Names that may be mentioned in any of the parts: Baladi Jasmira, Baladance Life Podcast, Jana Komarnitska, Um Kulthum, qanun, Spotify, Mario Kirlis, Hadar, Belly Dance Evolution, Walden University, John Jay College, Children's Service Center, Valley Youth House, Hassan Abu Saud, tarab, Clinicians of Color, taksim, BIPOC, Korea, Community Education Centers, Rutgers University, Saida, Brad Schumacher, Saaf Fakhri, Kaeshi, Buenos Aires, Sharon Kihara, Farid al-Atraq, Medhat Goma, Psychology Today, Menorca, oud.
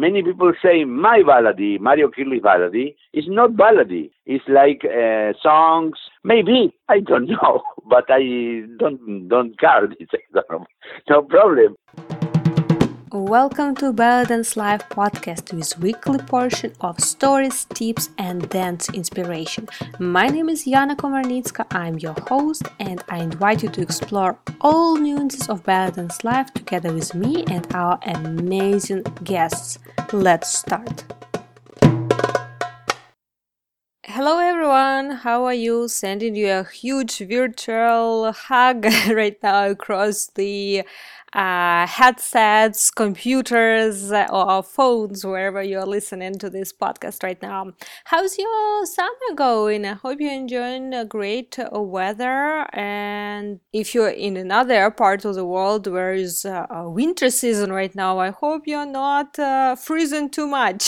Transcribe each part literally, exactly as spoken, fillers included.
Many people say, my Baladi, Mario Kirlis Baladi, is not Baladi. It's like uh, songs, maybe, I don't know, but I don't don't care. It's, don't, no problem. Welcome to Baladance Life Podcast with weekly portion of stories, tips and dance inspiration. My name is Jana Komarnitska, I'm your host and I invite you to explore all nuances of Baladance Life together with me and our amazing guests. Let's start! Hello everyone, how are you? Sending you a huge virtual hug right now across the Uh, headsets, computers, uh, or phones, wherever you're listening to this podcast right now. How's your summer going? I hope you're enjoying a great uh, weather. And if you're in another part of the world where is uh, a winter season right now, I hope you're not uh, freezing too much.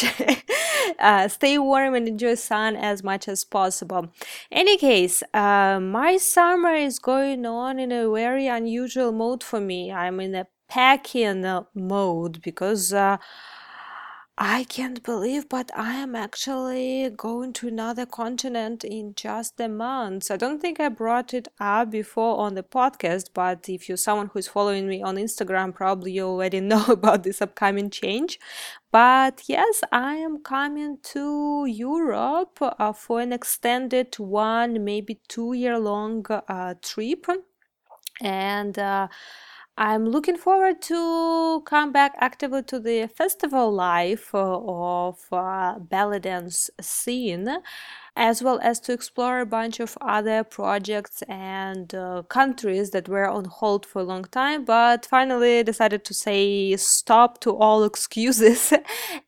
uh, stay warm and enjoy sun as much as possible. Any case, uh, my summer is going on in a very unusual mode for me. I'm in a packing mode because uh, I can't believe, but I am actually going to another continent in just a month. I don't think I brought it up before on the podcast, but if you're someone who's following me on Instagram, probably you already know about this upcoming change. But yes, I am coming to Europe uh, for an extended one, maybe two year long uh, trip. And uh, I'm looking forward to come back actively to the festival life of uh, belly dance scene, as well as to explore a bunch of other projects and uh, countries that were on hold for a long time, but finally decided to say stop to all excuses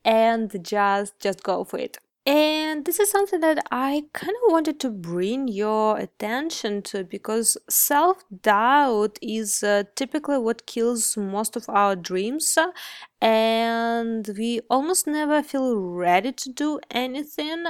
and just just go for it. And this is something that I kind of wanted to bring your attention to, because self-doubt is uh, typically what kills most of our dreams, and we almost never feel ready to do anything,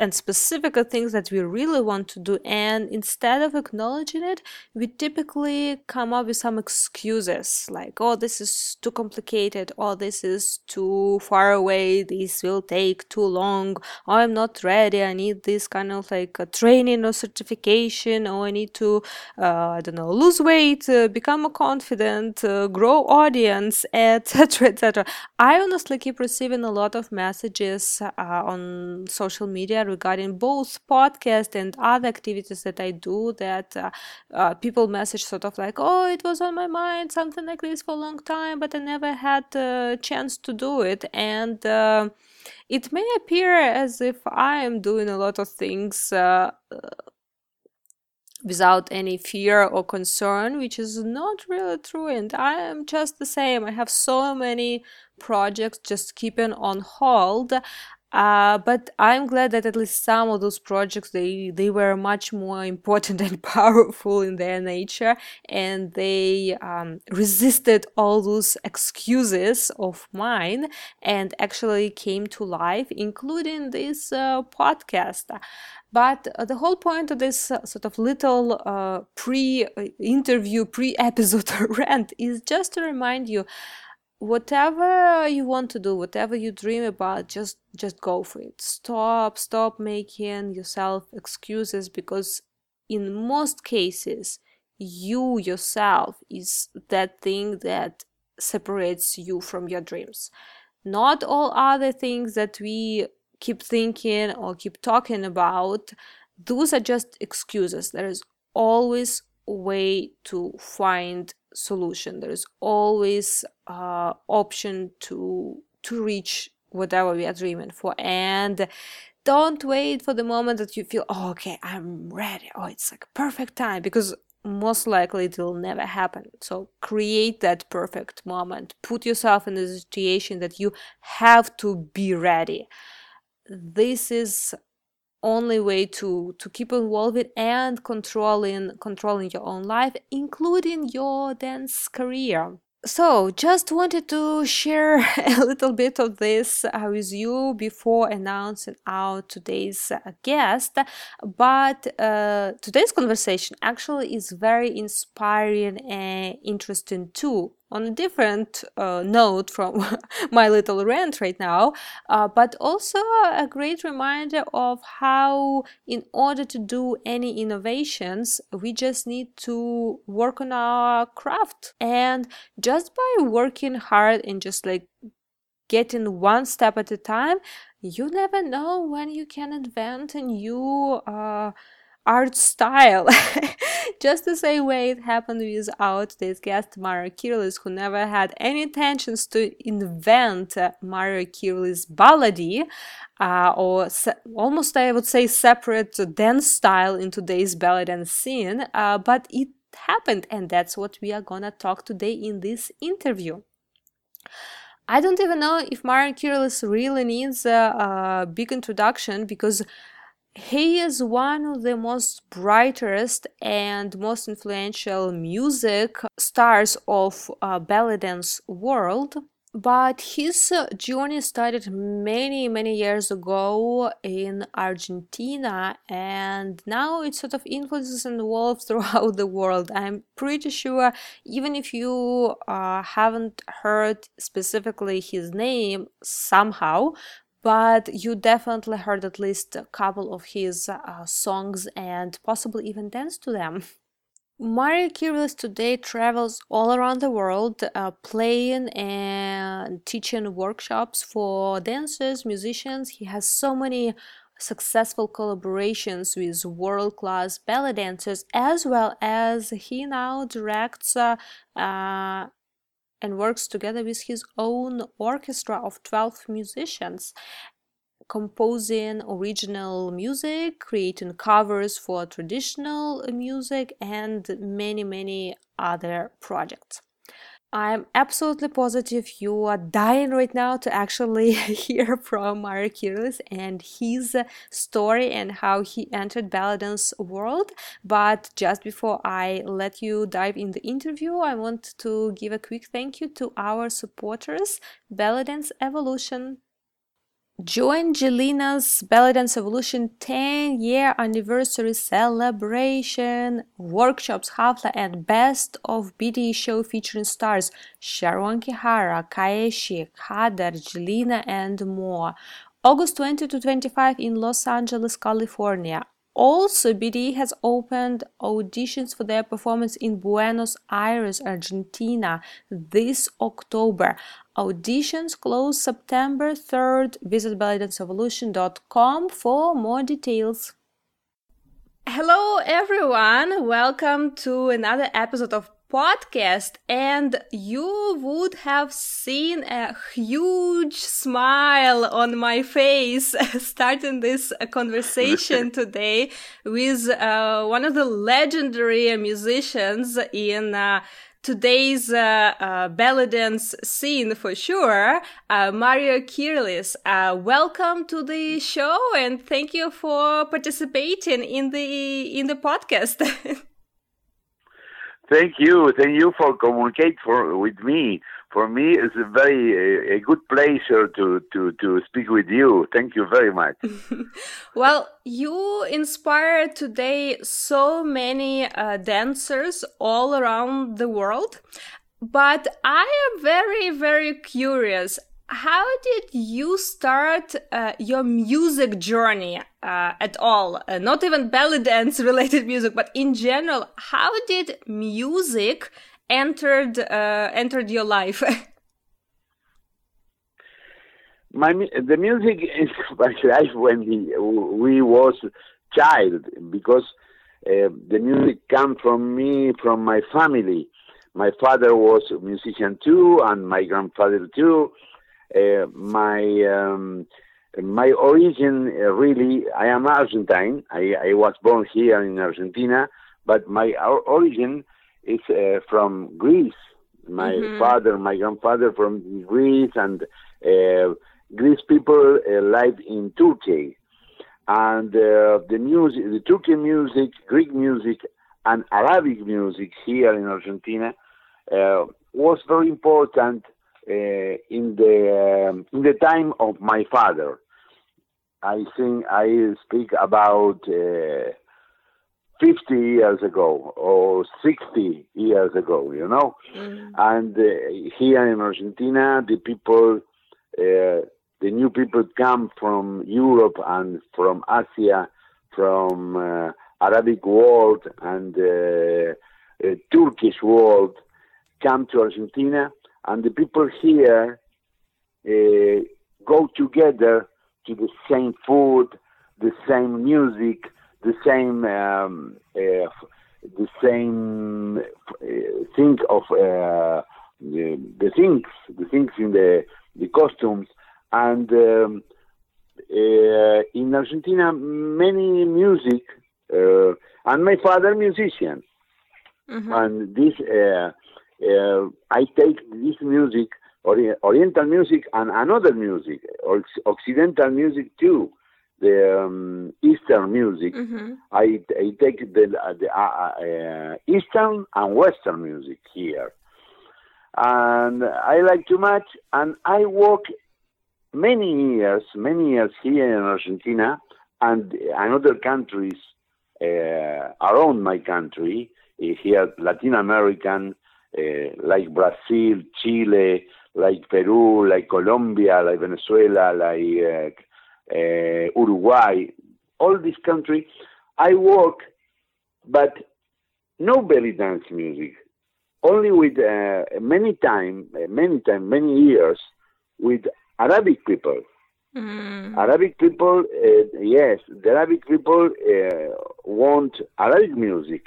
and specifically things that we really want to do. And instead of acknowledging it, we typically come up with some excuses like, oh, this is too complicated, oh, this is too far away, this will take too long, oh, I'm not ready, I need this kind of like a training or certification, or I need to uh, I don't know, lose weight, uh, become a confident, uh, grow audience, etc, etc. I honestly keep receiving a lot of messages uh, on social media regarding both podcast and other activities that I do, that uh, uh, people message sort of like, oh, it was on my mind, something like this for a long time, but I never had a chance to do it. And uh, it may appear as if I am doing a lot of things uh, without any fear or concern, which is not really true. And I am just the same. I have so many projects just keeping on hold. Uh, but I'm glad that at least some of those projects, they, they were much more important and powerful in their nature, and they um, resisted all those excuses of mine and actually came to life, including this uh, podcast. But the whole point of this sort of little uh, pre-interview, pre-episode rant is just to remind you, whatever you want to do, whatever you dream about, just just go for it. Stop, stop making yourself excuses, because in most cases, you yourself is that thing that separates you from your dreams. Not all other things that we keep thinking or keep talking about, those are just excuses. There is always a way to find solution. There is always uh option to to reach whatever we are dreaming for. And don't wait for the moment that you feel, oh, okay, I'm ready, oh, it's like perfect time, because most likely it will never happen. So create that perfect moment, put yourself in a situation that you have to be ready. This is only way to to keep involving and controlling controlling your own life, including your dance career. So just wanted to share a little bit of this uh, with you before announcing our today's uh, guest. But uh, today's conversation actually is very inspiring and interesting too. on a different uh, note from my little rant right now, uh, but also a great reminder of how, in order to do any innovations, we just need to work on our craft. And just by working hard and just like getting one step at a time, you never know when you can invent a new uh, art style. Just the same way it happened with our today's guest, Mario Kirlis, who never had any intentions to invent uh, Mario Kirlis Baladi, uh, or se- almost I would say separate dance style in today's ballet dance scene, uh, but it happened, and that's what we are gonna talk today in this interview. I don't even know if Mario Kirlis really needs a, a big introduction, because he is one of the most brightest and most influential music stars of uh, belly dance world. But his journey started many, many years ago in Argentina, and now it sort of influences and evolves throughout the world. I'm pretty sure, even if you uh, haven't heard specifically his name somehow, but you definitely heard at least a couple of his uh, songs and possibly even danced to them. Mario Kirlis today travels all around the world, uh, playing and teaching workshops for dancers, musicians. He has so many successful collaborations with world-class ballet dancers, as well as he now directs uh, uh, and works together with his own orchestra of twelve musicians, composing original music, creating covers for traditional music, and many, many other projects. I'm absolutely positive you are dying right now to actually hear from Mario Kirlis and his story and how he entered ballet dance world. But just before I let you dive in the interview, I want to give a quick thank you to our supporters, Belly Dance Evolution. Join Jelena's Belly Dance Evolution ten-year anniversary celebration, workshops, hafla, and best of B D E show featuring stars Sharon Kihara, Kaeshi, Hadar, Jelena, and more. August twentieth to twenty-fifth in Los Angeles, California. Also, B D E has opened auditions for their performance in Buenos Aires, Argentina, this October. Auditions close September third. Visit balladance evolution dot com for more details. Hello, everyone. Welcome to another episode of podcast, and you would have seen a huge smile on my face starting this conversation today with uh, one of the legendary musicians in uh, today's uh, uh, belly dance scene for sure, uh, Mario Kirlis. Uh, welcome to the show, and thank you for participating in the in the podcast. Thank you. Thank you for communicate for, with me. For me, it's a very a, a good pleasure to, to, to speak with you. Thank you very much. Well, you inspire today so many uh, dancers all around the world. But I am very, very curious. How did you start uh, your music journey uh, at all? Uh, not even belly dance related music, but in general, how did music entered uh, entered your life? My the music is my life when we, we was child, because uh, the music come from me, from my family. My father was a musician too, and my grandfather too. Uh, my um, my origin uh, really, I am Argentine. I, I was born here in Argentina, but my our origin is uh, from Greece. My mm-hmm. father, my grandfather from Greece, and uh, Greece people uh, live in Turkey. And uh, the music, the Turkish music, Greek music, and Arabic music here in Argentina uh, was very important. Uh, in the um, in the time of my father, I think I speak about uh, fifty years ago or sixty years ago, you know. Mm. And uh, here in Argentina, the people, uh, the new people come from Europe and from Asia, from uh, Arabic world and uh, uh, Turkish world, come to Argentina, and the people here uh, go together to the same food, the same music, the same um, uh, the same uh, think of uh, the, the things, the things in the the costumes, and um, uh, in Argentina many music, uh, and my father musician, mm-hmm. and this uh, uh, I take this music, Oriental music and another music, Occidental music too. The um, Eastern music. Mm-hmm. I, I take the, the uh, uh, Eastern and Western music here, and I like too much. And I work many years, many years here in Argentina and and other countries uh, around my country. Here, Latin American, uh, like Brazil, Chile, like Peru, like Colombia, like Venezuela, like. Uh, Uh, Uruguay, all this country, I work, but no belly dance music. Only with uh, many time, many time, many years with Arabic people. Mm. Arabic people, uh, yes, the Arabic people uh, want Arabic music,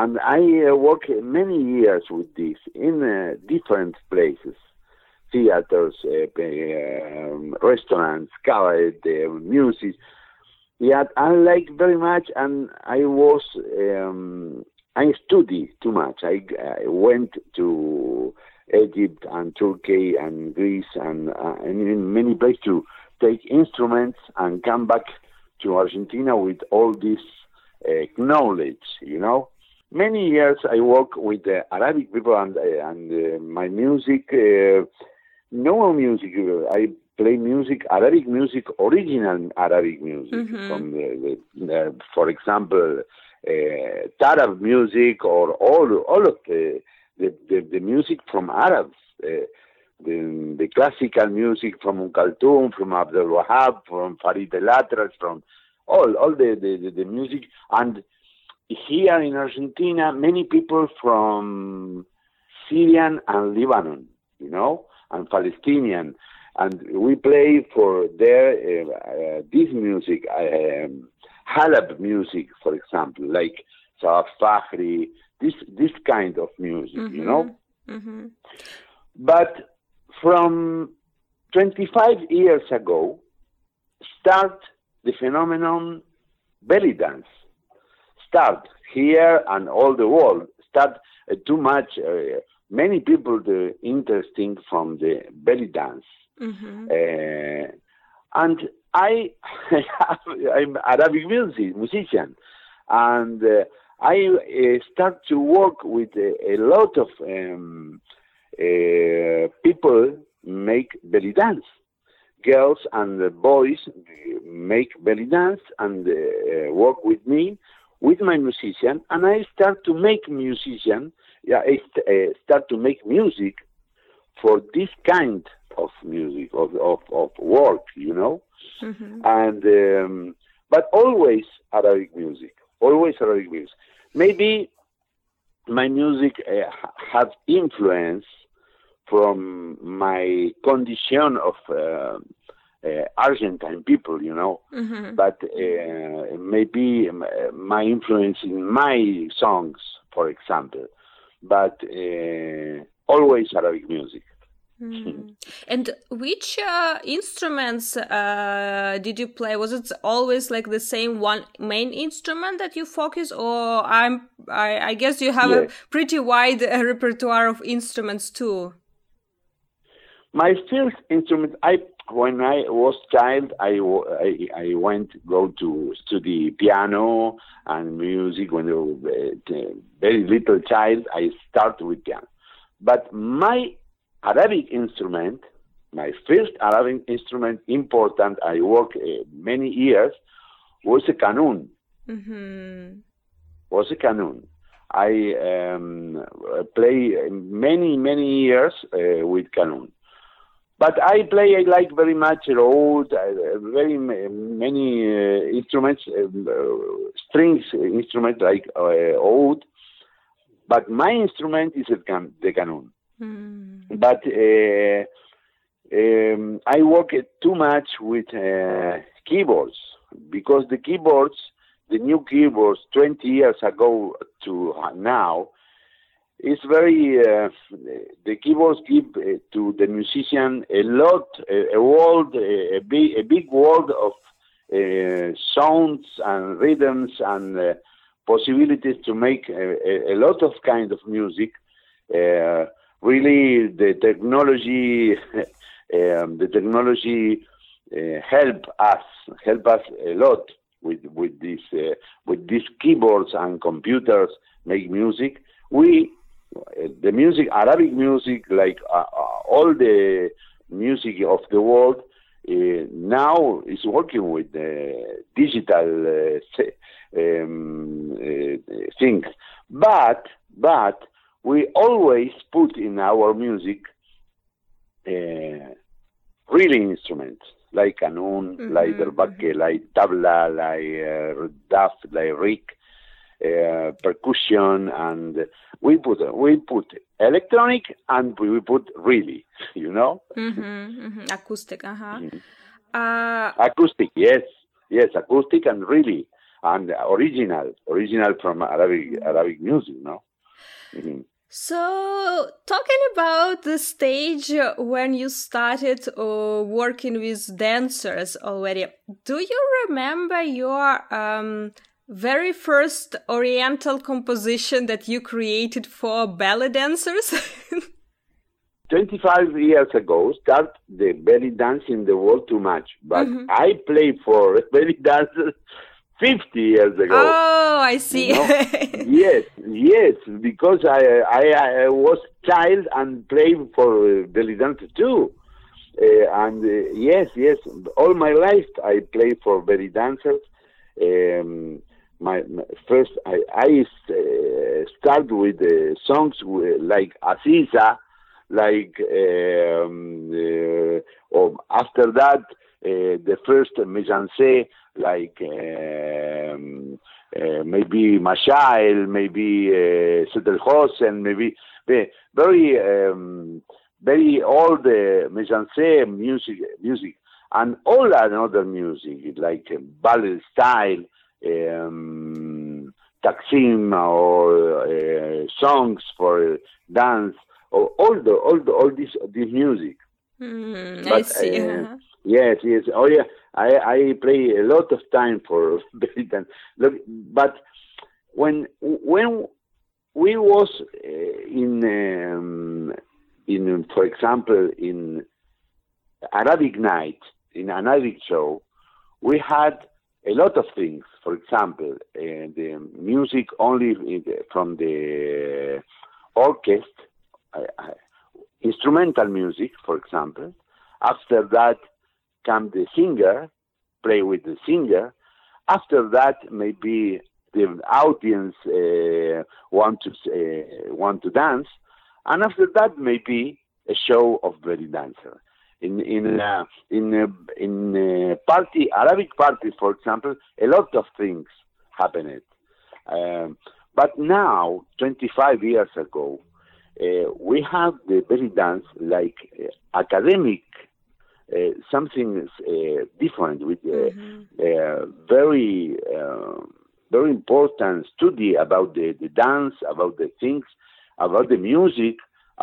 and I uh, work many years with this in uh, different places. Theaters, uh, um, restaurants, cabaret, uh, music. Yeah, I like very much, and I was um, I study too much. I, I went to Egypt and Turkey and Greece and, uh, and in many places to take instruments and come back to Argentina with all this uh, knowledge, you know. Many years I work with uh, Arabic people and uh, and uh, my music. Uh, No music. I play music, Arabic music, original Arabic music. Mm-hmm. From the, the, for example, uh, Tarab music or all all of the the, the, the music from Arabs, uh, the, the classical music from Um Kulthum, from Abdel Wahab, from Farid al-Atraq, from all all the, the, the music. And here in Argentina, many people from Syrian and Lebanon, you know. And Palestinian, and we play for their uh, uh, this music, uh, Halab music, for example, like Saaf Fakhri, this this kind of music, mm-hmm. you know. Mm-hmm. But from twenty-five years ago, start the phenomenon belly dance. Start here and all the world. Start uh, too much. Uh, Many people are interesting from the belly dance, mm-hmm. uh, and I, I'm Arabic music musician, and uh, I uh, start to work with a, a lot of um, uh, people make belly dance, girls and boys make belly dance and uh, work with me, with my musician, and I start to make musician. Yeah, I st- uh, start to make music for this kind of music, of of, of work, you know. Mm-hmm. And um, but always Arabic music, always Arabic music. Maybe my music uh, have influence from my condition of uh, uh, Argentine people, you know. Mm-hmm. But uh, maybe my influence in my songs, for example. But uh, always Arabic music. Mm. And which uh, instruments uh, did you play? Was it always like the same one main instrument that you focus, or I'm, I, I guess you have yes. a pretty wide uh, repertoire of instruments too? My first instrument, I when I was child, I, I, I went go to study piano and music. When I was a very little child, I started with piano. But my Arabic instrument, my first Arabic instrument, important, I worked uh, many years, was a kanun. Mm-hmm. was a qanun. I um, play many, many years uh, with qanun. But I play, I like very much oud, uh, very m- many uh, instruments, uh, strings instruments like uh, oud. But my instrument is can- the qanun. Mm. But uh, um, I work too much with uh, keyboards, because the keyboards, the new keyboards twenty years ago to now, it's very, uh, the keyboards give uh, to the musician a lot, a, a world, a, a, big, a big world of uh, sounds and rhythms and uh, possibilities to make a, a lot of kind of music. Uh, really, the technology, um, the technology uh, help us, help us a lot with with this uh, with these keyboards and computers make music. We The music, Arabic music, like uh, uh, all the music of the world, uh, now is working with uh, digital uh, um, uh, things. But but we always put in our music uh, real instruments, like qanun, mm-hmm. like derbaque, like tabla, like uh, daf, like rik. Uh, percussion, and we put we put electronic and we put really, you know, mm-hmm, mm-hmm. acoustic, uh-huh. mm-hmm. uh acoustic, yes, yes, acoustic and really and original, original from Arabic Arabic music, no. Mm-hmm. So, talking about the stage when you started uh, working with dancers already, do you remember your um? very first oriental composition that you created for belly dancers? twenty-five years ago, start the belly dance in the world too much. But mm-hmm. I played for belly dancers fifty years ago. Oh, I see. You know? Yes, yes, because I, I, I was child and played for belly dance too. Uh, and uh, yes, yes, all my life I played for belly dancers. Um, My, my first, I, I uh, start with uh, songs with, like Aziza, like um, uh, or after that uh, the first Mejansé, like um, uh, maybe Mashael, maybe Sedelhosen, uh, maybe very um, very old uh, Mejansé music music and all another music like ballet style. Um, Taksim or uh, songs for dance or all the all the all this this music. Mm, but, I see. Uh, uh-huh. Yes, yes. Oh yeah, I, I play a lot of time for belly dance. Look, but when when we was uh, in um, in for example in Arabic night in an Arabic show, we had a lot of things. For example, uh, the music only in the, from the orchestra, uh, uh, instrumental music, for example. After that, come the singer, play with the singer. After that, maybe the audience uh, want to uh, want to dance, and after that, maybe a show of belly dancer. In in uh, in uh, in uh, party Arabic parties, for example, a lot of things happened. Um, but now, twenty-five years ago, uh, we have the belly dance like uh, academic, uh, something uh, different with uh, mm-hmm. uh, very uh, very important study about the, the dance, about the things, about the music,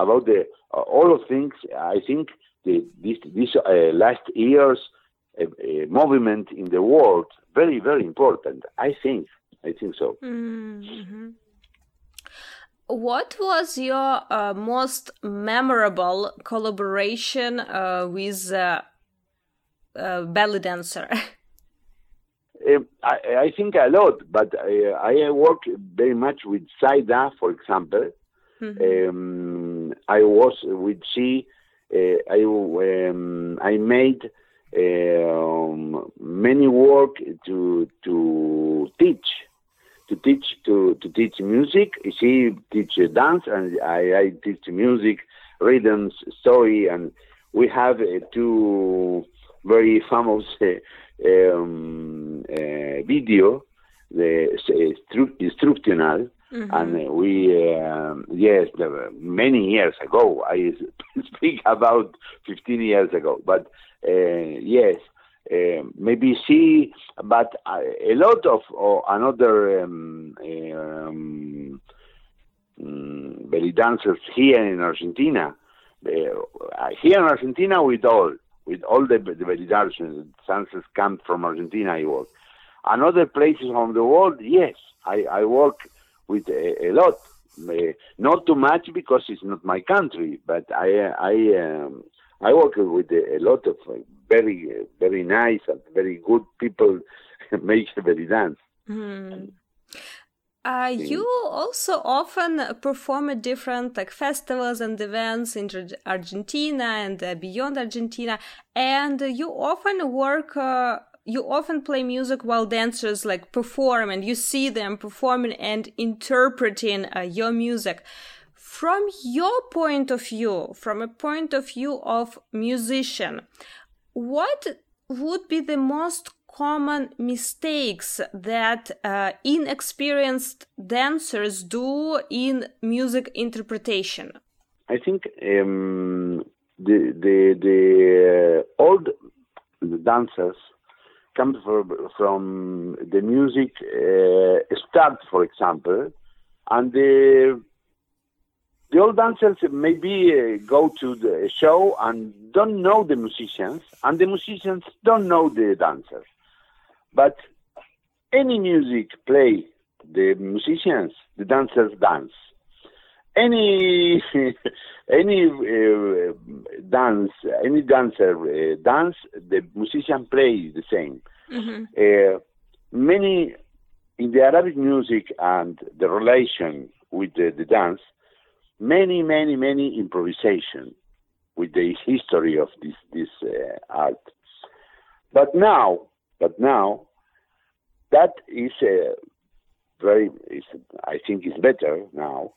about the uh, all of things. I think. The, this this uh, last year's uh, uh, movement in the world very very important. I think I think so. Mm-hmm. What was your uh, most memorable collaboration uh, with uh, uh, belly dancer? uh, I, I think a lot, but I, I work very much with Saida, for example. Mm-hmm. Um, I was with she. Uh, I um, I made uh, um, many work to to teach to teach to, to teach music. She teaches dance, and I, I teach music, rhythms, story, and we have uh, two very famous uh, um, uh, video, the uh, instructional, mm-hmm. and we uh, yes, many years ago. I speak about fifteen years ago, but uh, yes. Uh, maybe she, but uh, a lot of uh, another um, um, um, belly dancers here in Argentina. Uh, here in Argentina, with all, with all the, the belly dancers, dancers come from Argentina. I work, and other places on the world. Yes, I, I work with a, a lot. Uh, not too much because it's not my country, but I I um, I work with a, a lot of. Uh, Very, very nice and very good people make belly dance. Mm. Uh, you also often perform at different like festivals and events in Argentina and uh, beyond Argentina, and uh, you often work. Uh, you often play music while dancers like perform, and you see them performing and interpreting uh, your music. From your point of view, from a point of view of musician, what would be the most common mistakes that uh, inexperienced dancers do in music interpretation? I think um, the the the uh, old dancers come from, from the music uh, start, for example, and the The old dancers maybe uh, go to the show and don't know the musicians, and the musicians don't know the dancers. But any music play the musicians, the dancers dance. Any any uh, dance, any dancer uh, dance, the musician plays the same. Mm-hmm. Uh, many in the Arabic music and the relation with the, the dance. Many, many, many improvisation with the history of this this uh, art, but now, but now, that is a very. Is, I think it's better now.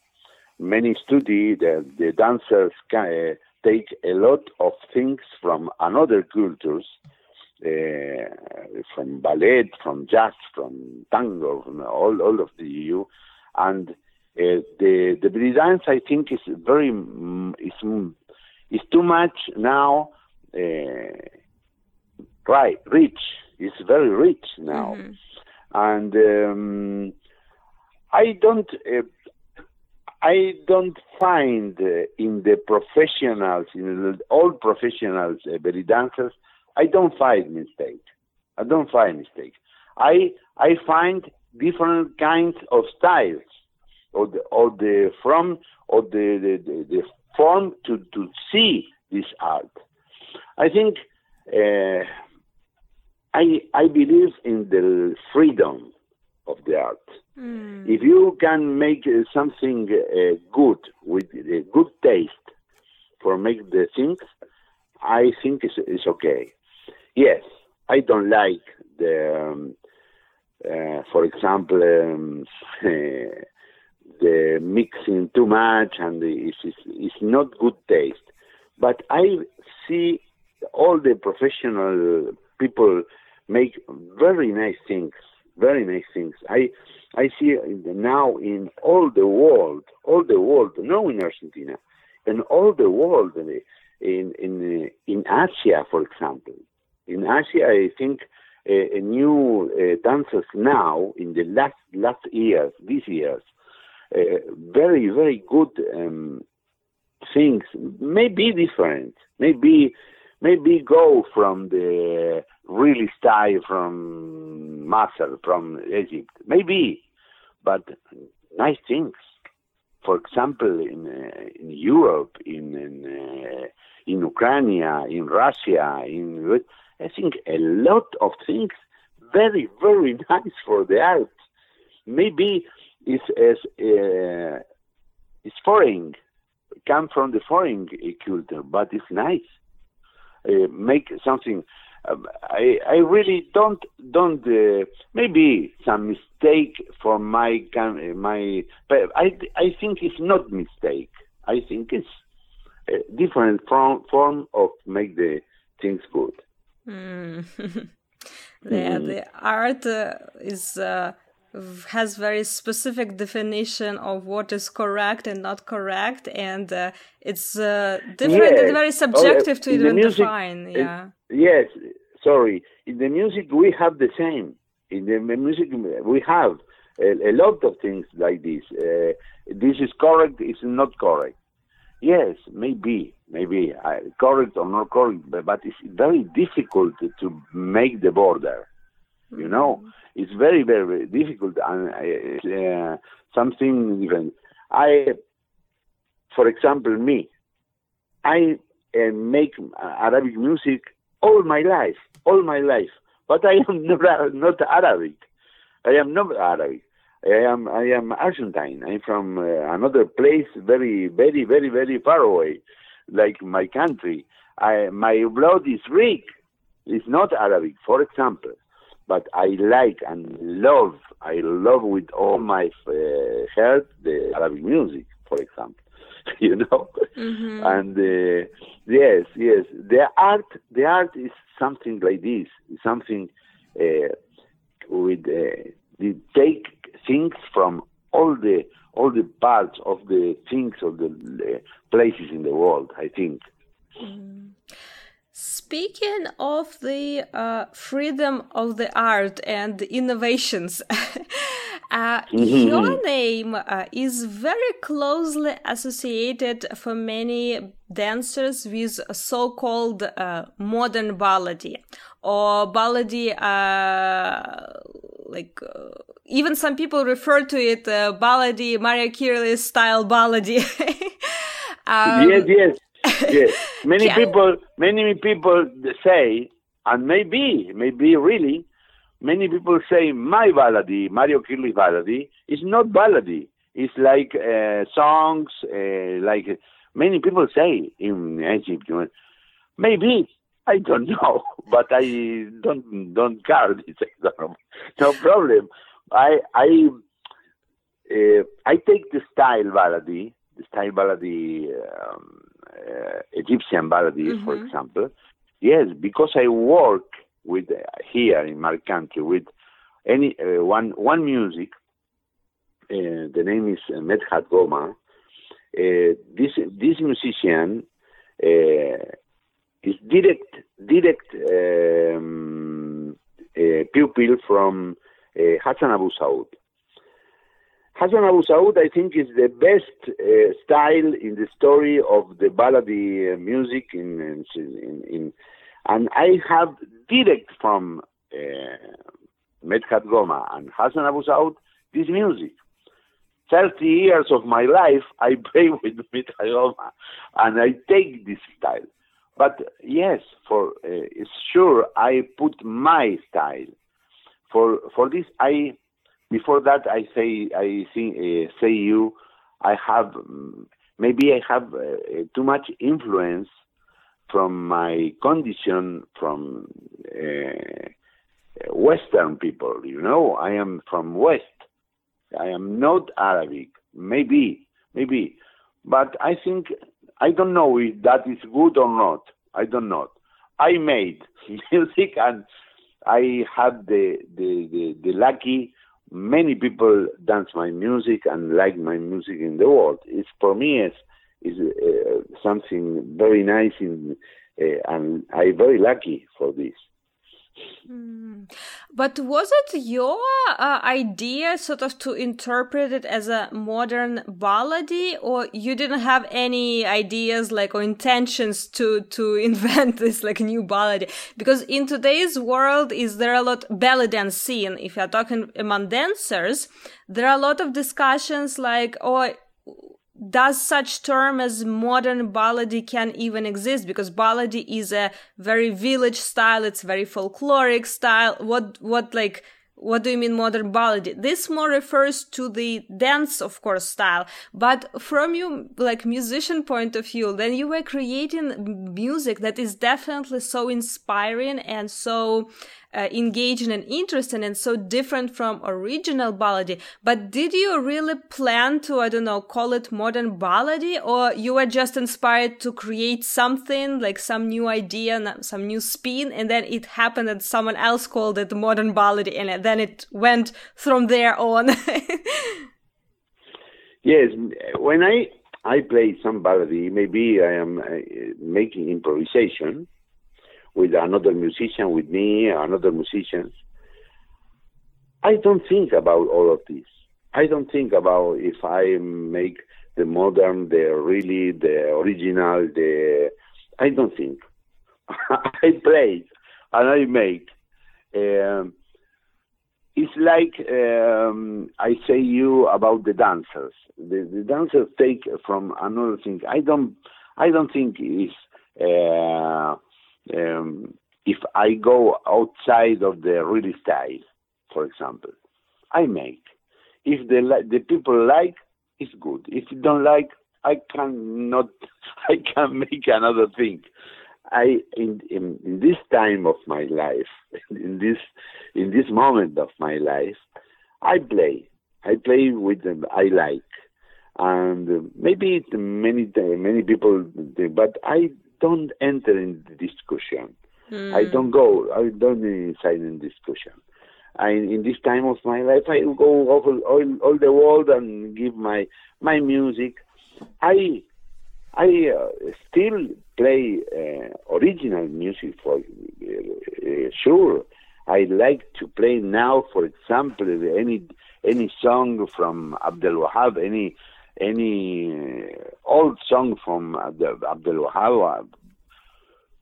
Many study the the dancers can, uh, take a lot of things from another cultures, uh, from ballet, from jazz, from tango, from all all of the E U, and. Uh, the the belly dance, I think, is very is is too much now. Uh, right, rich. It's very rich now, mm-hmm. and um, I don't uh, I don't find uh, in the professionals, in all professionals uh, belly dancers, I don't find mistake. I don't find mistake. I I find different kinds of styles. Or the, or the from or the, the, the, the form to, to see this art. I think uh, I I believe in the freedom of the art. Mm. If you can make something uh, good with a good taste for make the things, I think it's, it's okay. Yes, I don't like the, um, uh, for example. Um, The mixing too much and it's, it's, it's not good taste. But I see all the professional people make very nice things, very nice things. I I see now in all the world, all the world, not in Argentina, in all the world, in in in Asia, for example. In Asia, I think a, a new uh, dancers now in the last last years, these years. Uh, very, very good um, things. Maybe different. Maybe, maybe go from the really style from Masar, from Egypt. Maybe, but nice things. For example, in uh, in Europe, in in, uh, in Ukraine, in Russia, in I think a lot of things. Very, very nice for the art. Maybe. It's, it's, uh, it's foreign, it comes from the foreign culture, but it's nice. Uh, make something. Um, I I really don't don't. Uh, maybe some mistake for my my. But I I think it's not mistake. I think it's a different form form of make the things good. Mm. Yeah, mm. The art uh, is uh, has very specific definition of what is correct and not correct, and uh, it's uh, different. Yes. It's very subjective oh, to even music, define. Yeah. Uh, yes. Sorry. In the music, we have the same. In the music, we have a, a lot of things like this. Uh, this is correct. It's not correct. Yes, maybe, maybe uh, correct or not correct, but, but it's very difficult to, to make the border. You mm-hmm. know, it's very, very, very difficult. And uh, uh, something even I, for example, me, I uh, make Arabic music all my life, all my life. But I am not, not Arabic. I am not Arabic. I am I am Argentine. I'm from uh, another place, very very very very far away, like my country. I my blood is Greek. It's not Arabic, for example. But I like and love. I love with all my uh, heart the Arabic music, for example. You know. Mm-hmm. And uh, yes, yes. The art, the art is something like this. Something uh, with uh, the take. Things from all the all the parts of the things of the places in the world, I think. Mm. Speaking of the uh, freedom of the art and innovations, uh, mm-hmm. your name uh, is very closely associated for many dancers with so-called uh, modern ballady or ballady. Uh, Like uh, even some people refer to it uh, ballady, Mario Kirlis style ballady. um, yes, yes, yes. Many yeah. people, many people say, and maybe, maybe really, many people say my ballady, Mario Kirlis ballady, is not ballady. It's like uh, songs, uh, like many people say in Egypt. Maybe. I don't know, but I don't don't care. No problem. I I uh, I take the style ballady, the style ballady, um, uh, Egyptian ballady, mm-hmm. for example. Yes, because I work with uh, here in my country with any uh, one one music. Uh, the name is uh, Medhat Goma. Uh, this this musician. Uh, Is direct, direct um, uh, pupil from uh, Hassan Abu Saud. Hassan Abu Saud, I think, is the best uh, style in the story of the ballady uh, music. In, in, in, and I have direct from uh, Medhat Goma and Hassan Abu Saud this music. Thirty years of my life, I play with Medhat Goma, and I take this style. But yes, for uh, sure, I put my style. For for this, I before that I say I think, uh, say you, I have maybe I have uh, too much influence from my condition from uh, Western people. You know, I am from West. I am not Arabic. Maybe, maybe, but I think. I don't know if that is good or not. I don't know. I made music, and I had the the, the the lucky many people dance my music and like my music in the world. It's for me is is uh, something very nice, in, uh, and I'm very lucky for this. Mm. But was it your uh, idea sort of to interpret it as a modern ballady, or you didn't have any ideas like or intentions to to invent this like new ballady? Because in today's world is there a lot belly dance scene, if you're talking among dancers, there are a lot of discussions like, oh, does such term as modern ballady can even exist? Because ballady is a very village style. It's very folkloric style. What, what, like, what do you mean modern ballady? This more refers to the dance, of course, style. But from you, like, musician point of view, then you were creating music that is definitely so inspiring and so uh, engaging and interesting and so different from original ballady. But did you really plan to, I don't know, call it modern ballady, or you were just inspired to create something, like some new idea, some new spin, and then it happened that someone else called it modern ballady, and then it went from there on? Yes, when I I play some ballady, maybe I am uh, making improvisation with another musician, with me, another musician. I don't think about all of this. I don't think about if I make the modern, the really, the original, the... I don't think. I play and I make. Um, It's like um, I say you about the dancers. The, the dancers take from another thing. I don't. I don't think if uh, um, if I go outside of the real style, for example, I make. If the the people like, it's good. If you don't like, I can not. I can make another thing. I in, in in this time of my life, in this in this moment of my life, I play. I play with them I like, and maybe many many people. But I don't enter in the discussion. Mm. I don't go. I don't inside in discussion. I in this time of my life, I go over all, all the world and give my my music. I. I uh, still play uh, original music for uh, uh, sure. I like to play now, for example, any any song from Abdel Wahab, any any old song from Abdel, Abdel Wahab,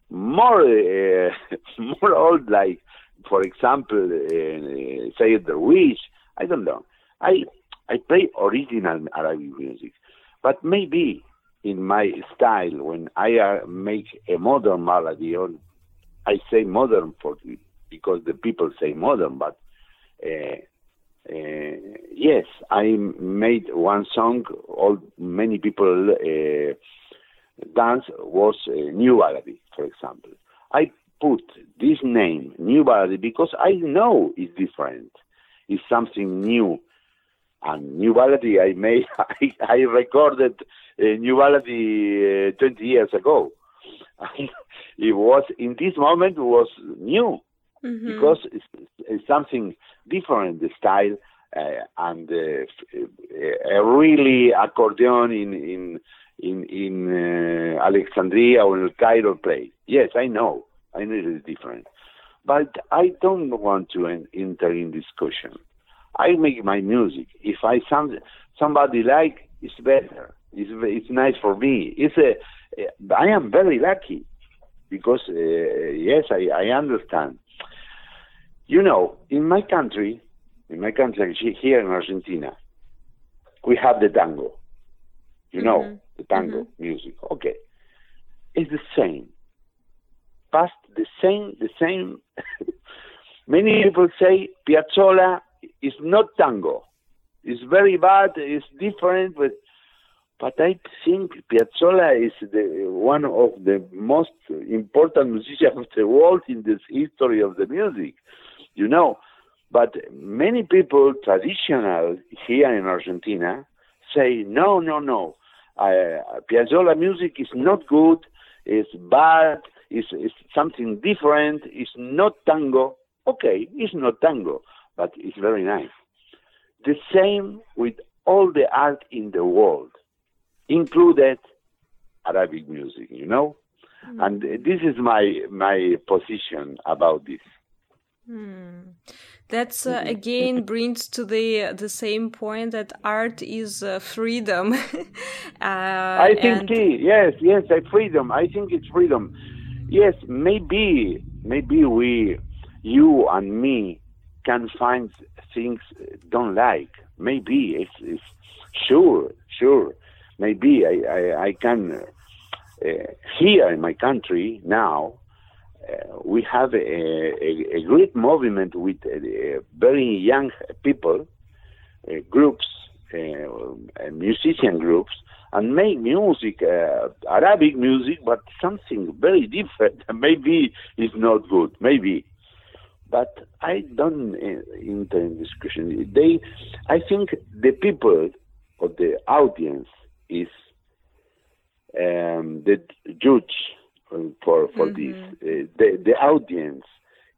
more uh, more old, like for example, uh, Saida Wish. I don't know. I I play original Arabic music, but maybe. In my style, when I make a modern melody, or I say modern for because the people say modern, but uh, uh, yes, I made one song. All many people uh, dance was uh, new melody, for example. I put this name new melody because I know it's different. It's something new. And new ballady I made, I, I recorded a new ballady uh, twenty years ago. It was, in this moment, was new, mm-hmm. because it's, it's something different, the style, uh, and uh, a really accordion in in in, in uh, Alexandria or El Cairo play. Yes, I know, I know it is different. But I don't want to en- enter in discussion. I make my music. If I sound somebody like, it's better. It's it's nice for me. It's a, I am very lucky because uh, yes, I, I understand. You know, in my country, in my country here in Argentina, we have the tango. You mm-hmm. know, the tango mm-hmm. music. Okay, it's the same. Past the same, the same. Many people say Piazzolla. It's not tango. It's very bad. It's different, but but I think Piazzolla is the one of the most important musicians of the world in this history of the music, you know. But many people traditional here in Argentina say no, no, no. Uh, Piazzolla music is not good. It's bad. It's, it's something different. It's not tango. Okay, it's not tango. But it's very nice. The same with all the art in the world, included Arabic music, you know? Mm. And this is my my position about this. Mm. That's uh, again brings to the the same point that art is uh, freedom. uh, I think, and... yes, yes, freedom. I think it's freedom. Yes, maybe, maybe we, you and me, can find things don't like. Maybe it's, it's sure, sure. Maybe I I, I can uh, here in my country now. Uh, we have a, a, a great movement with uh, very young people, uh, groups, uh, musician groups, and make music, uh, Arabic music, but something very different. Maybe it's not good. Maybe. But I don't enter in discussion. They, I think the people or the audience is um, the judge for, for mm-hmm. this. Uh, the, the audience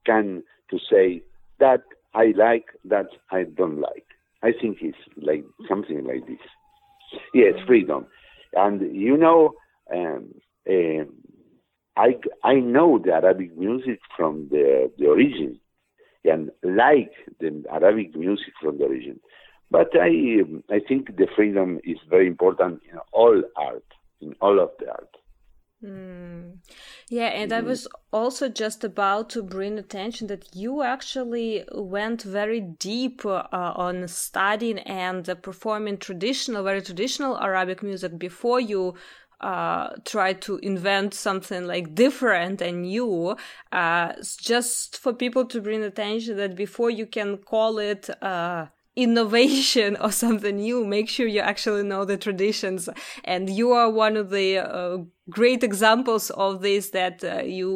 can to say that I like, that I don't like. I think it's like something like this. Yes, freedom. And, you know, um, uh, I, I know the Arabic music from the, the origin and like the Arabic music from the origin. But I I think the freedom is very important in all art, in all of the art. Mm. Yeah, and I was also just about to bring attention that you actually went very deep uh, on studying and uh, performing traditional, very traditional Arabic music before you uh, tried to invent something like different and new. Uh, just for people to bring attention that before you can call it Uh, innovation or something new, make sure you actually know the traditions. And you are one of the uh, great examples of this, that uh, you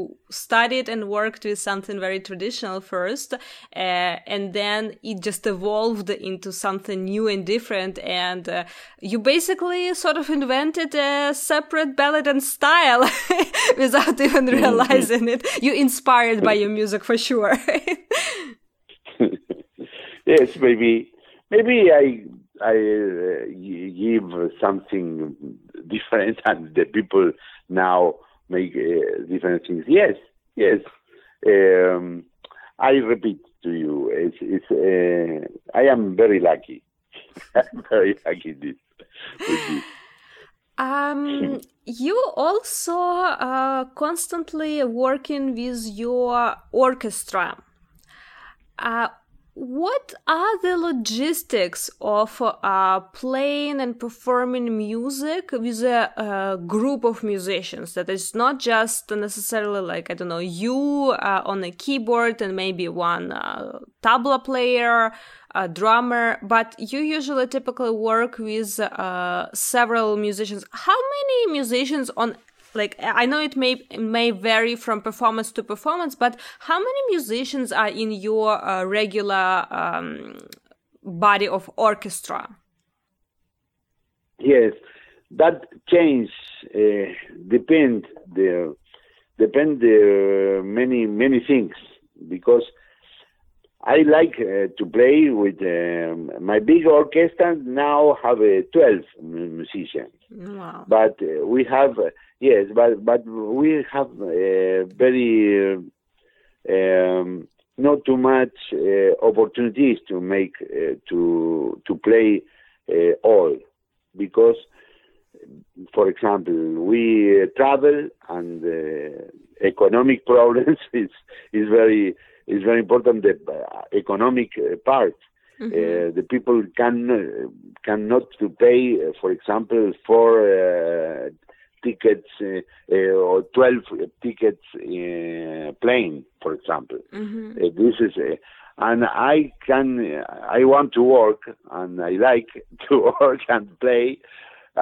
studied and worked with something very traditional first, uh, and then it just evolved into something new and different. And uh, you basically sort of invented a separate ballad and style without even realizing it. You're inspired by your music for sure. Yes, maybe. Maybe I I uh, give something different, and the people now make uh, different things. Yes, yes. Um, I repeat to you, it's, it's, uh, I am very lucky. I'm very lucky this, with this. Um, you also are constantly working with your orchestra. Uh, What are the logistics of uh, playing and performing music with a, a group of musicians? That it's not just necessarily like, I don't know, you uh, on a keyboard and maybe one uh, tabla player, a drummer, but you usually typically work with uh, several musicians. How many musicians on Like, I know it may may vary from performance to performance, but how many musicians are in your uh, regular um, body of orchestra? Yes, that change uh, depend the depend the many many things, because I like uh, to play with um, my big orchestra. Now have uh, twelve musicians. Wow. But uh, we have uh, yes, but but we have uh, very uh, um, not too much uh, opportunities to make uh, to to play uh, all, because, for example, we uh, travel and uh, economic problems is is very. It's very important, the uh, economic uh, part. Mm-hmm. Uh, the people can uh, cannot to pay, uh, for example, for uh, tickets uh, uh, or twelve tickets uh, plane, for example. Mm-hmm. Uh, this is, uh, and I can, I want to work, and I like to work and play,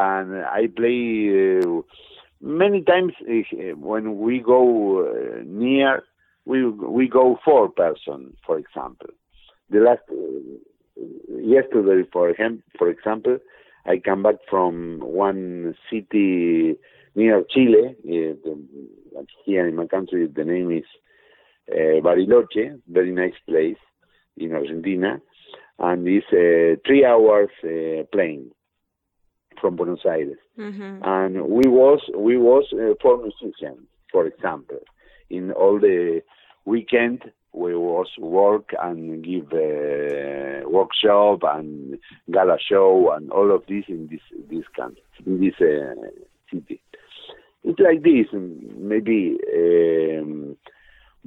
and I play uh, many times uh, when we go uh, near. We we go four person, for example. The last uh, yesterday, for him, for example, I come back from one city near Chile. Uh, the, here in my country, the name is uh, Bariloche. Very nice place in Argentina, and it's uh, three hours uh, plane from Buenos Aires. Mm-hmm. And we was we was uh, four musicians, for example. In all the weekend, we was work and give a workshop and gala show and all of this in this this country, in this uh, city. It's like this, maybe. Um,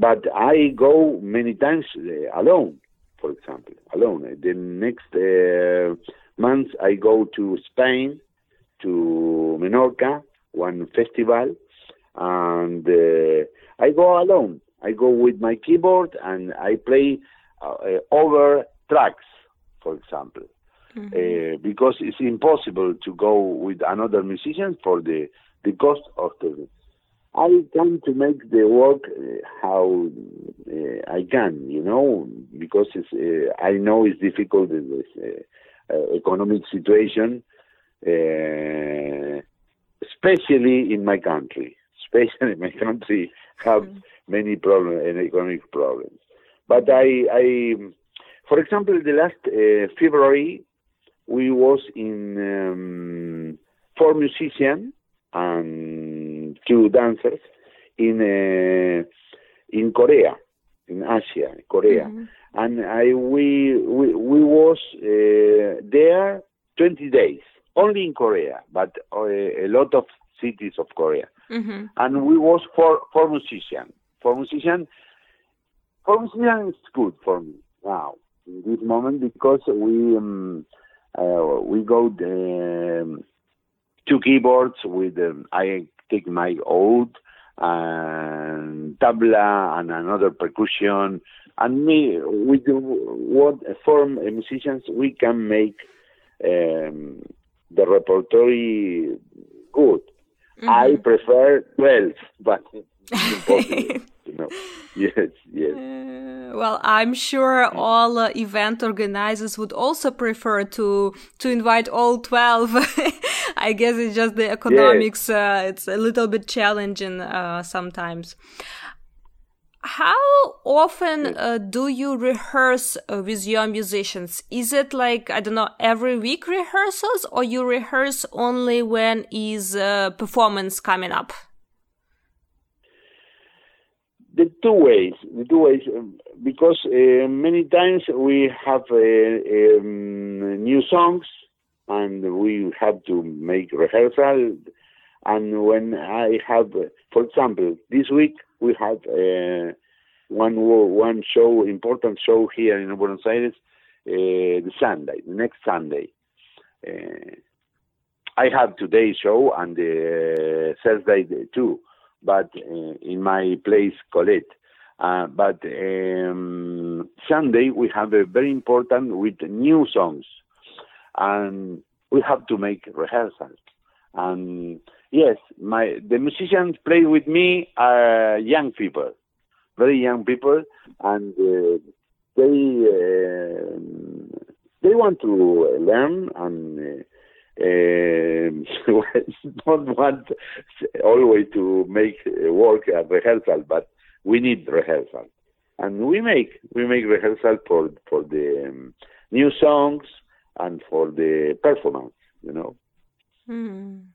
but I go many times alone, for example, alone. The next uh, month, I go to Spain, to Menorca, one festival, and Uh, I go alone. I go with my keyboard and I play uh, uh, over tracks, for example, mm-hmm. uh, because it's impossible to go with another musician for the, the cost of the I can to make the work uh, how uh, I can, you know, because it's, uh, I know it's difficult in this uh, uh, economic situation, uh, especially in my country. Especially my country have mm-hmm. many problems and economic problems. But I, I for example, the last uh, February, we was in um, four musicians and two dancers in uh, in Korea, in Asia, Korea, mm-hmm. and I we we, we was uh, there twenty days only in Korea, but uh, a lot of cities of Korea, mm-hmm. and we was four four musicians, four musicians, four musicians is good for me now in this moment because we um, uh, we go the. Two keyboards with um, I take my oud and tabla and another percussion, and me we do what form musicians we can make um, the repertory good. Mm-hmm. I prefer twelve, but it's impossible. No. Yes, yes. Uh, well, I'm sure all uh, event organizers would also prefer to to invite all twelve. I guess it's just the economics. Yes. Uh, it's a little bit challenging uh, sometimes. How often yes. uh, do you rehearse uh, with your musicians? Is it like, I don't know, every week rehearsals, or you rehearse only when is uh, performance coming up? The two ways, the two ways, because uh, many times we have uh, um, new songs and we have to make rehearsal. And when I have, for example, this week we have uh, one one show, important show here in Buenos Aires, uh, the Sunday, the next Sunday. Uh, I have today's show and the Thursday too. But uh, in my place, Colette. Uh, but um, Sunday, we have a very important with new songs. And we have to make rehearsals. And yes, my the musicians play with me are young people, very young people. And uh, they uh, they want to learn and... Uh, Um, don't want always to make work at rehearsal, but we need rehearsal, and we make we make rehearsal for for the um, new songs and for the performance. You know. Hmm.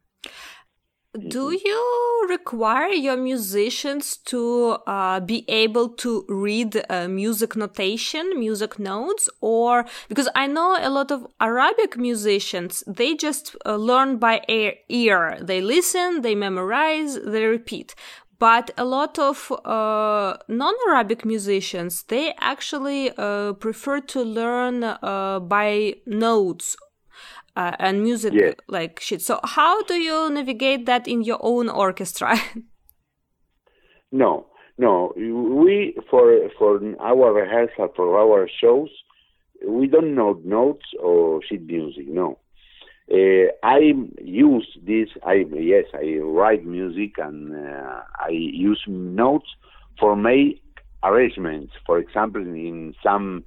Do you require your musicians to uh, be able to read uh, music notation, music notes, or because I know a lot of Arabic musicians, they just uh, learn by ear. They listen, they memorize, they repeat. But a lot of uh, non-Arabic musicians, they actually uh, prefer to learn uh, by notes. Uh, and music yes. like shit. So how do you navigate that in your own orchestra? no, no. We, for for our rehearsal, for our shows, we don't know notes or sheet music, no. Uh, I use this, I yes, I write music and uh, I use notes for my arrangements. For example, in some...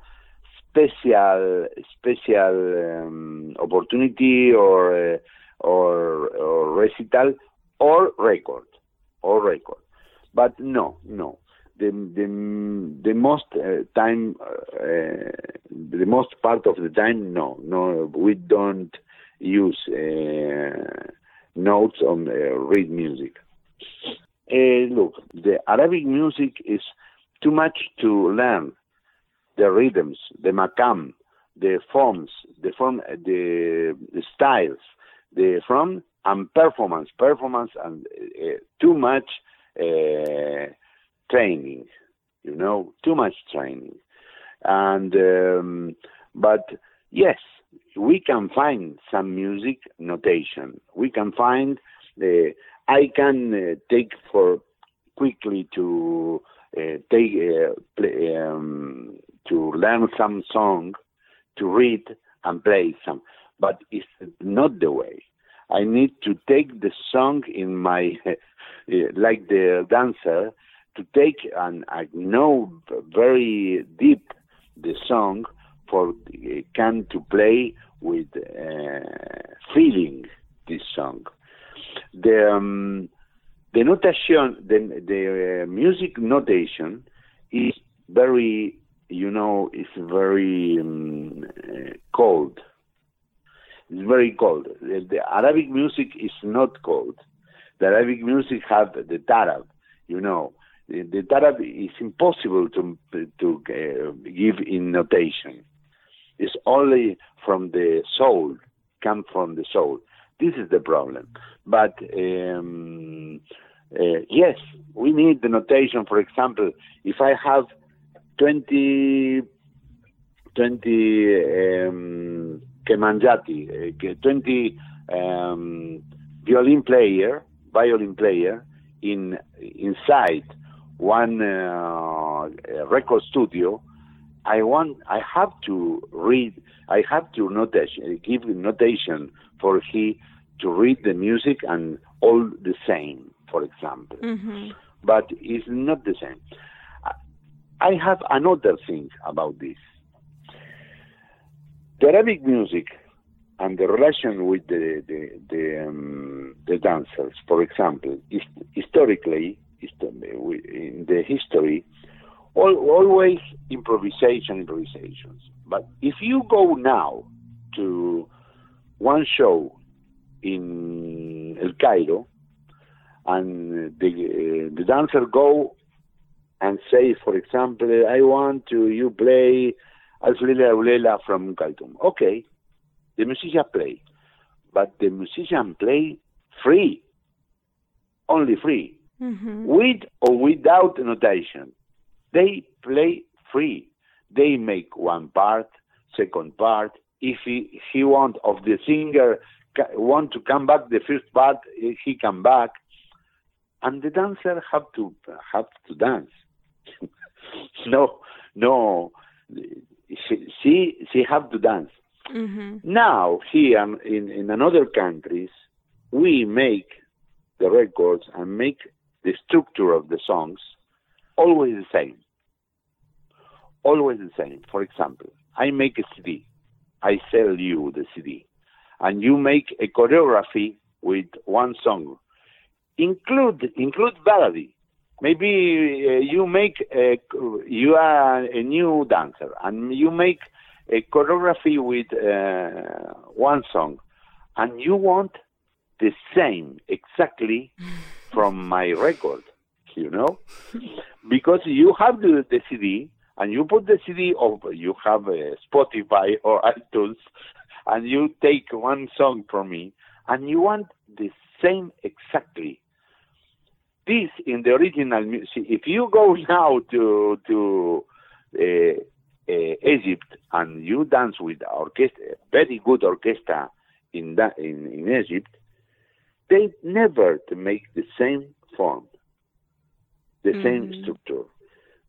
Special, special um, opportunity or, uh, or or recital or record or record, but no, no. The the the most uh, time, uh, the most part of the time, no, no. We don't use uh, notes on uh, read music. Uh, look, the Arabic music is too much to learn. The rhythms, the makam, the forms, the form, the, the styles, the from and performance, performance and uh, too much uh, training, you know, too much training. And um, but yes, we can find some music notation. We can find the. I can uh, take for quickly to uh, take uh, play. Um, to learn some song, to read and play some, but it's not the way. I need to take the song in my, like the dancer, to take, and I know very deep the song for can to play with uh, feeling this song. The um, the notation, the the uh, music notation is very, you know, it's very um, uh, cold. It's very cold. The, the Arabic music is not cold. The Arabic music have the tarab, you know. The, the tarab is impossible to to uh, give in notation. It's only from the soul, come from the soul. This is the problem. But um, uh, yes, we need the notation. For example, if I have twenty, twenty um, Kemanjati, twenty um, violin player, violin player in inside one uh, record studio, I want. I have to read. I have to notation, give notation for he to read the music and all the same. For example, mm-hmm. But it's not the same. I have another thing about this. The Arabic music and the relation with the the the, um, the dancers, for example, is, historically, is the, in the history, all, always improvisation, improvisations. But if you go now to one show in El Cairo, and the uh, the dancer go and say, for example, I want to you play Alflila Aulela from Um Kulthum. Okay, the musician play, but the musician play free, only free, mm-hmm. with or without notation. They play free. They make one part, second part. If he, he want, of the singer want to come back the first part, he come back, and the dancer have to have to dance. no, no. She, she have to dance. Mm-hmm. Now, here in, in another countries, we make the records and make the structure of the songs always the same. Always the same. For example, I make a C D. I sell you the C D. And you make a choreography with one song. Include, include Baladi. Maybe uh, you make a, you are a new dancer and you make a choreography with uh, one song, and you want the same exactly from my record, you know, because you have the, the C D and you put the C D over. You have a Spotify or iTunes, and you take one song from me, and you want the same exactly. This in the original music. If you go now to to uh, uh, Egypt and you dance with orchestra, very good orchestra in, da- in in Egypt, they never to make the same form, the mm-hmm. same structure.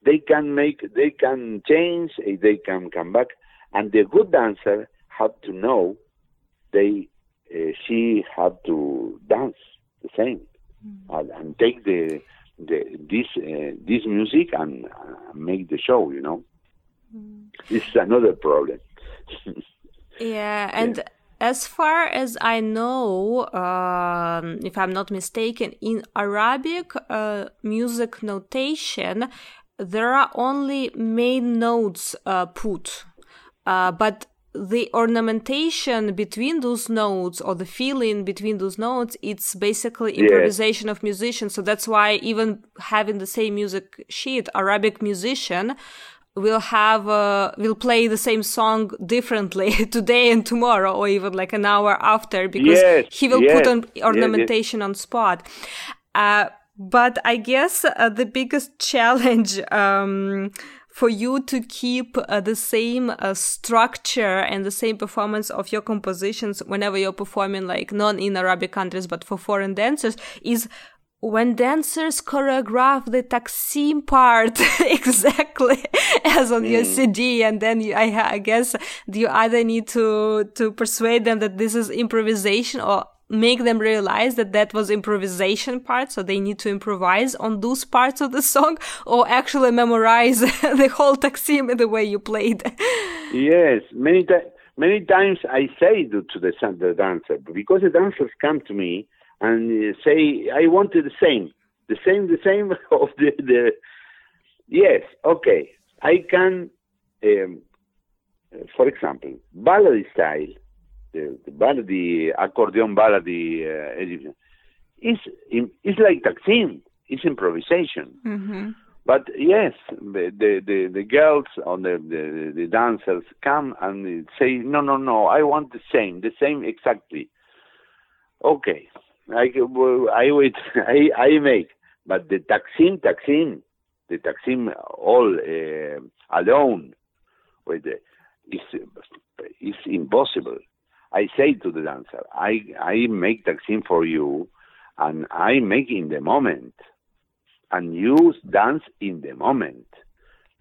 They can make, they can change, they can come back, and the good dancer have to know they uh, she have to dance the same. And take the, the this uh, this music and uh, make the show, you know. Mm. This is another problem. yeah, and yeah. As far as I know, um, if I'm not mistaken, in Arabic uh, music notation, there are only main notes uh, put, uh, but the ornamentation between those notes or the feeling between those notes, it's basically improvisation yes. of musicians. So that's why even having the same music sheet, Arabic musician will have, uh, will play the same song differently today and tomorrow, or even like an hour after, because yes. he will yes. put on ornamentation yes. on spot. Uh, but I guess uh, the biggest challenge, um, for you to keep uh, the same uh, structure and the same performance of your compositions whenever you're performing, like, not in Arabic countries, but for foreign dancers, is when dancers choreograph the taksim part exactly as on mm. your C D. And then you, I, I guess you either need to, to persuade them that this is improvisation or make them realize that that was improvisation part, so they need to improvise on those parts of the song, or actually memorize the whole taksim the way you played? Yes, many times. Many times I say to the, the dancer, because the dancers come to me and say, I wanted the same, the same, the same of the, the yes, okay, I can, um, for example, Baladi style, the, the Baladi, accordion Baladi, uh, Egyptian, is it's like taksim, it's improvisation. Mm-hmm. But yes, the, the, the, the girls or the, the, the dancers come and say, no, no, no, I want the same, the same exactly. Okay, I, I wait, I, I make. But the taksim, taksim, the taksim all uh, alone, with the, is, is impossible. I say to the dancer, I, I make taksim for you, and I make in the moment. And you dance in the moment,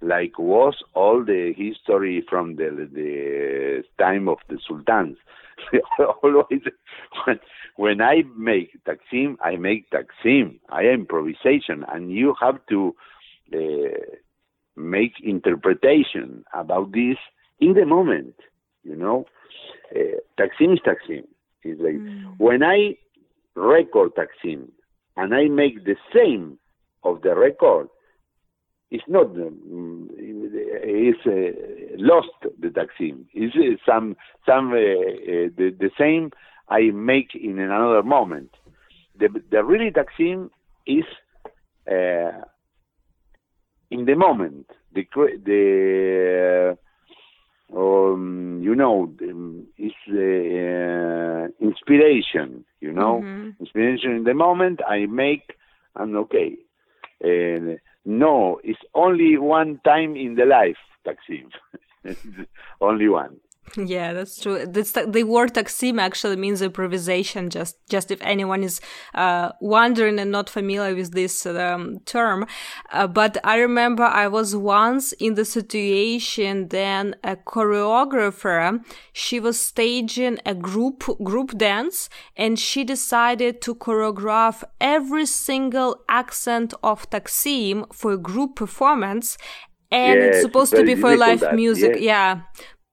like was all the history from the the time of the sultans. Always, when, when I make taksim, I make taksim. I improvisation, and you have to uh, make interpretation about this in the moment. You know, uh, taksim is taksim. It's like mm. when I record taksim, and I make the same of the record, it's not um, it's uh, lost the taksim. It's uh, some some uh, uh, the, the same I make in another moment. The the really taksim is uh, in the moment. The the uh, um, you know it's uh, inspiration. You know mm-hmm. inspiration in the moment I make and okay. And no, it's only one time in the life, taksim. Only one. Yeah, that's true. That's, the word taksim actually means improvisation. Just, just if anyone is uh, wondering and not familiar with this um, term, uh, but I remember I was once in the situation. Then a choreographer, she was staging a group group dance, and she decided to choreograph every single accent of taksim for a group performance, and yes, it's supposed to be for live that. music. Yes. Yeah.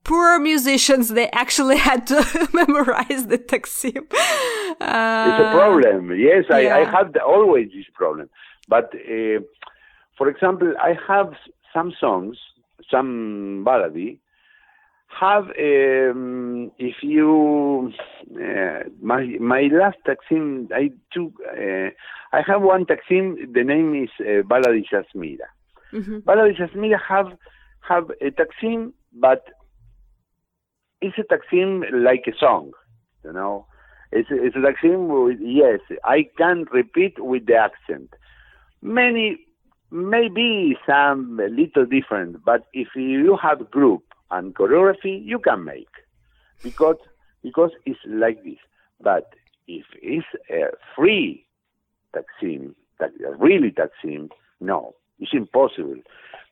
Poor musicians, they actually had to memorize the taksim. Uh, it's a problem. Yes, I, yeah. I have the, always this problem. But, uh, for example, I have some songs, some baladi, have, um, if you, uh, my my last taksim, I took, uh, I have one taksim, the name is uh, Baladi Jasmira. Mm-hmm. Baladi Jasmira have, have a taksim, but it's a taksim like a song, you know. It's a, it's a taksim with, yes, I can repeat with the accent. Many, maybe some little different, but if you have group and choreography, you can make. Because because it's like this. But if it's a free taksim, really taksim, no, it's impossible.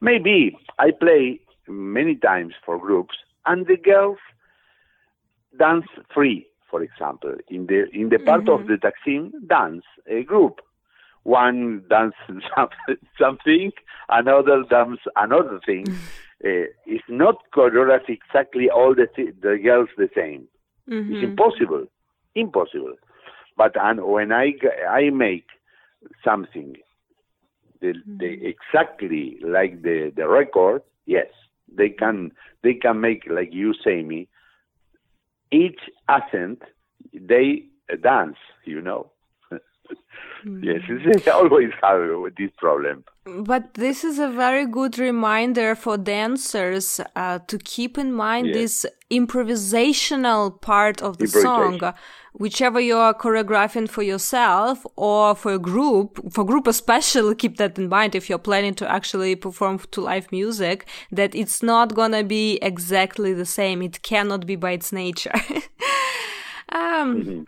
Maybe I play many times for groups, and the girls dance free, for example, in the in the part mm-hmm. of the taksim dance a group. One dance some, something, another dance another thing. uh, it's not choreographed exactly all the th- the girls the same. Mm-hmm. It's impossible, impossible. But and when I I make something, the, mm-hmm. the exactly like the, the record, yes. They can they can make, like you say me, each accent they dance, you know. Yes, they always have this problem. But this is a very good reminder for dancers uh, to keep in mind yes. this improvisational part of the song, whichever you are choreographing for yourself or for a group, for group especially, keep that in mind if you're planning to actually perform to live music, that it's not gonna be exactly the same. It cannot be by its nature. um, mm-hmm.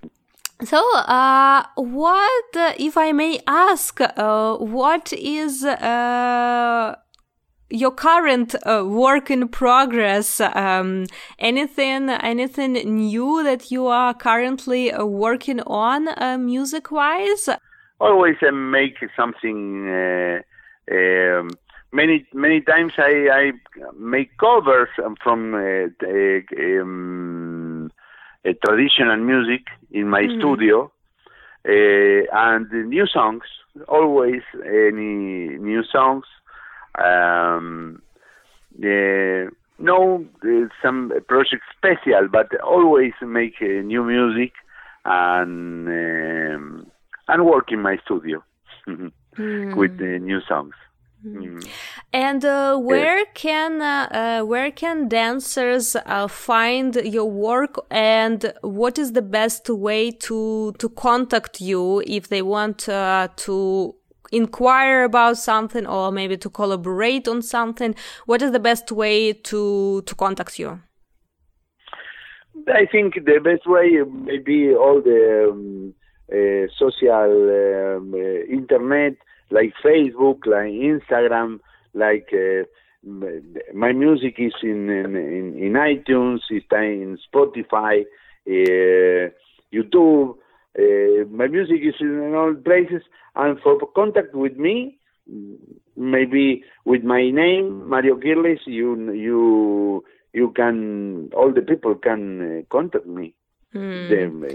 So, uh, what, uh, if I may ask, uh, what is uh, your current uh, work in progress, um, anything, anything new that you are currently uh, working on uh, music-wise? Always I make something. Uh, um, many many times I, I make covers from uh, the, um, uh, traditional music in my mm-hmm. studio uh, and new songs. Always any new songs. Um, uh, no, uh, some project special, but always make uh, new music and um, and work in my studio mm. with the uh, new songs. Mm. And uh, where uh, can uh, uh, where can dancers uh, find your work? And what is the best way to to contact you if they want uh, to inquire about something or maybe to collaborate on something? What is the best way to to contact you? I think the best way may be all the um, uh, social um, uh, internet, like Facebook, like Instagram, like uh, my music is in in, in iTunes, it's in Spotify, uh, YouTube. Uh, my music is in all places, and for contact with me, maybe with my name, Mario Kirlis, you you you can, all the people can contact me. Mm. Them, uh,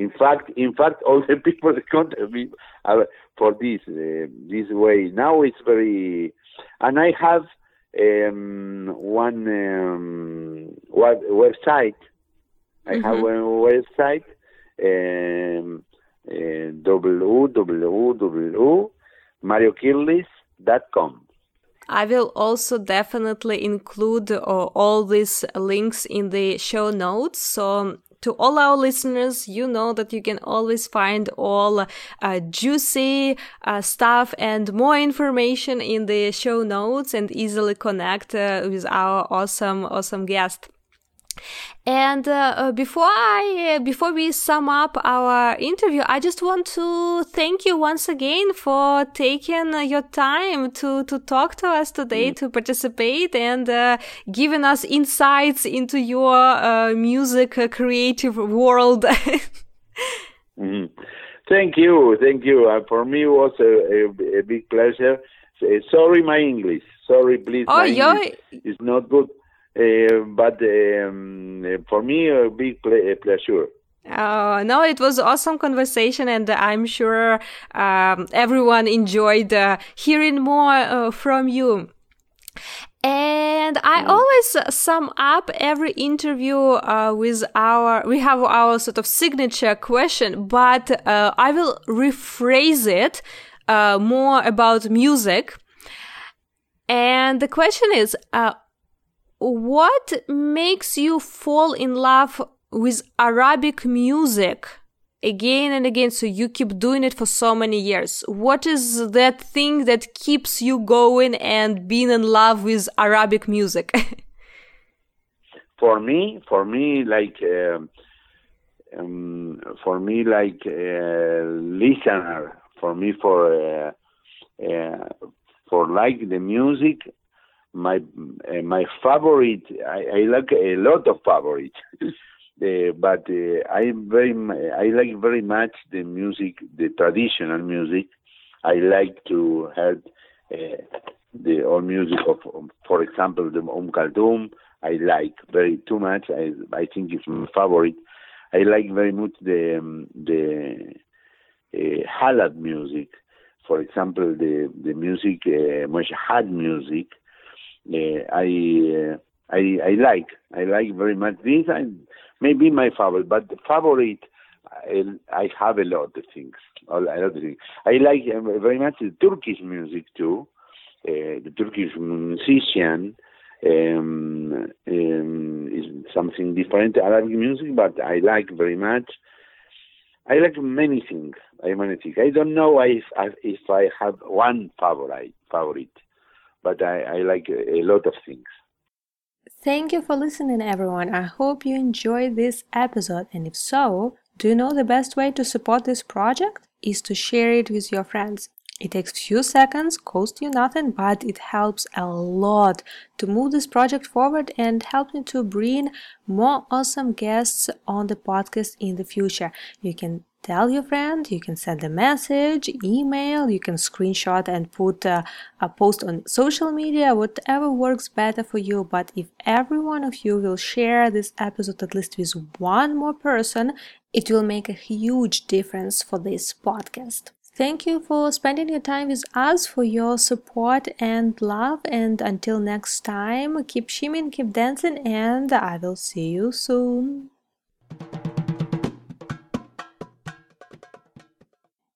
in fact, in fact, all the people contact me for this uh, this way. Now it's very, and I have um, one um, web website. I mm-hmm. have a website. Um, uh, w w w dot mario kirlis dot com. I will also definitely include uh, all these links in the show notes. So to all our listeners, you know that you can always find all uh, juicy uh, stuff and more information in the show notes and easily connect uh, with our awesome, awesome guest. And uh, before I, uh, before we sum up our interview, I just want to thank you once again for taking your time to, to talk to us today, mm. to participate and uh, giving us insights into your uh, music uh, creative world. mm. Thank you. Thank you. Uh, for me, it was a, a, a big pleasure. Sorry, my English. Sorry, please. Oh, my English is not good. Uh, but um, for me, a big ple- pleasure. Uh, no, it was awesome conversation, and I'm sure um, everyone enjoyed uh, hearing more uh, from you. And I always sum up every interview uh, with our, we have our sort of signature question, but uh, I will rephrase it uh, more about music. And the question is, uh, what makes you fall in love with Arabic music again and again? So you keep doing it for so many years. What is that thing that keeps you going and being in love with Arabic music? for me, for me, like, uh, um, for me, like uh, listener, for me, for uh, uh, for like the music. My uh, my favorite, I, I like a lot of favorites, uh, but uh, I very I like very much the music, the traditional music. I like to have uh, the old music of, um, for example, the Um Kulthum. I like very too much. I I think it's my favorite. I like very much the um, the uh, Halab music, for example, the the music uh, Mashhad music. Uh, I, uh, I I like I like very much this. I, maybe my favorite, but the favorite I, I have a lot of things. A lot of things. I like very much the Turkish music too. Uh, the Turkish musician um, um, is something different to Arabic music, but I like very much. I like many things. I many things. I don't know if if I have one favorite favorite. But I, I like a, a lot of things. Thank you for listening, everyone. I hope you enjoyed this episode. And if so, do you know the best way to support this project is to share it with your friends. It takes few seconds, costs you nothing, but it helps a lot to move this project forward and help me to bring more awesome guests on the podcast in the future. You can tell your friend, you can send a message, email, you can screenshot and put a, a post on social media, whatever works better for you. But if every one of you will share this episode at least with one more person, it will make a huge difference for this podcast. Thank you for spending your time with us, for your support and love. And until next time, keep shimmying, keep dancing, and I will see you soon.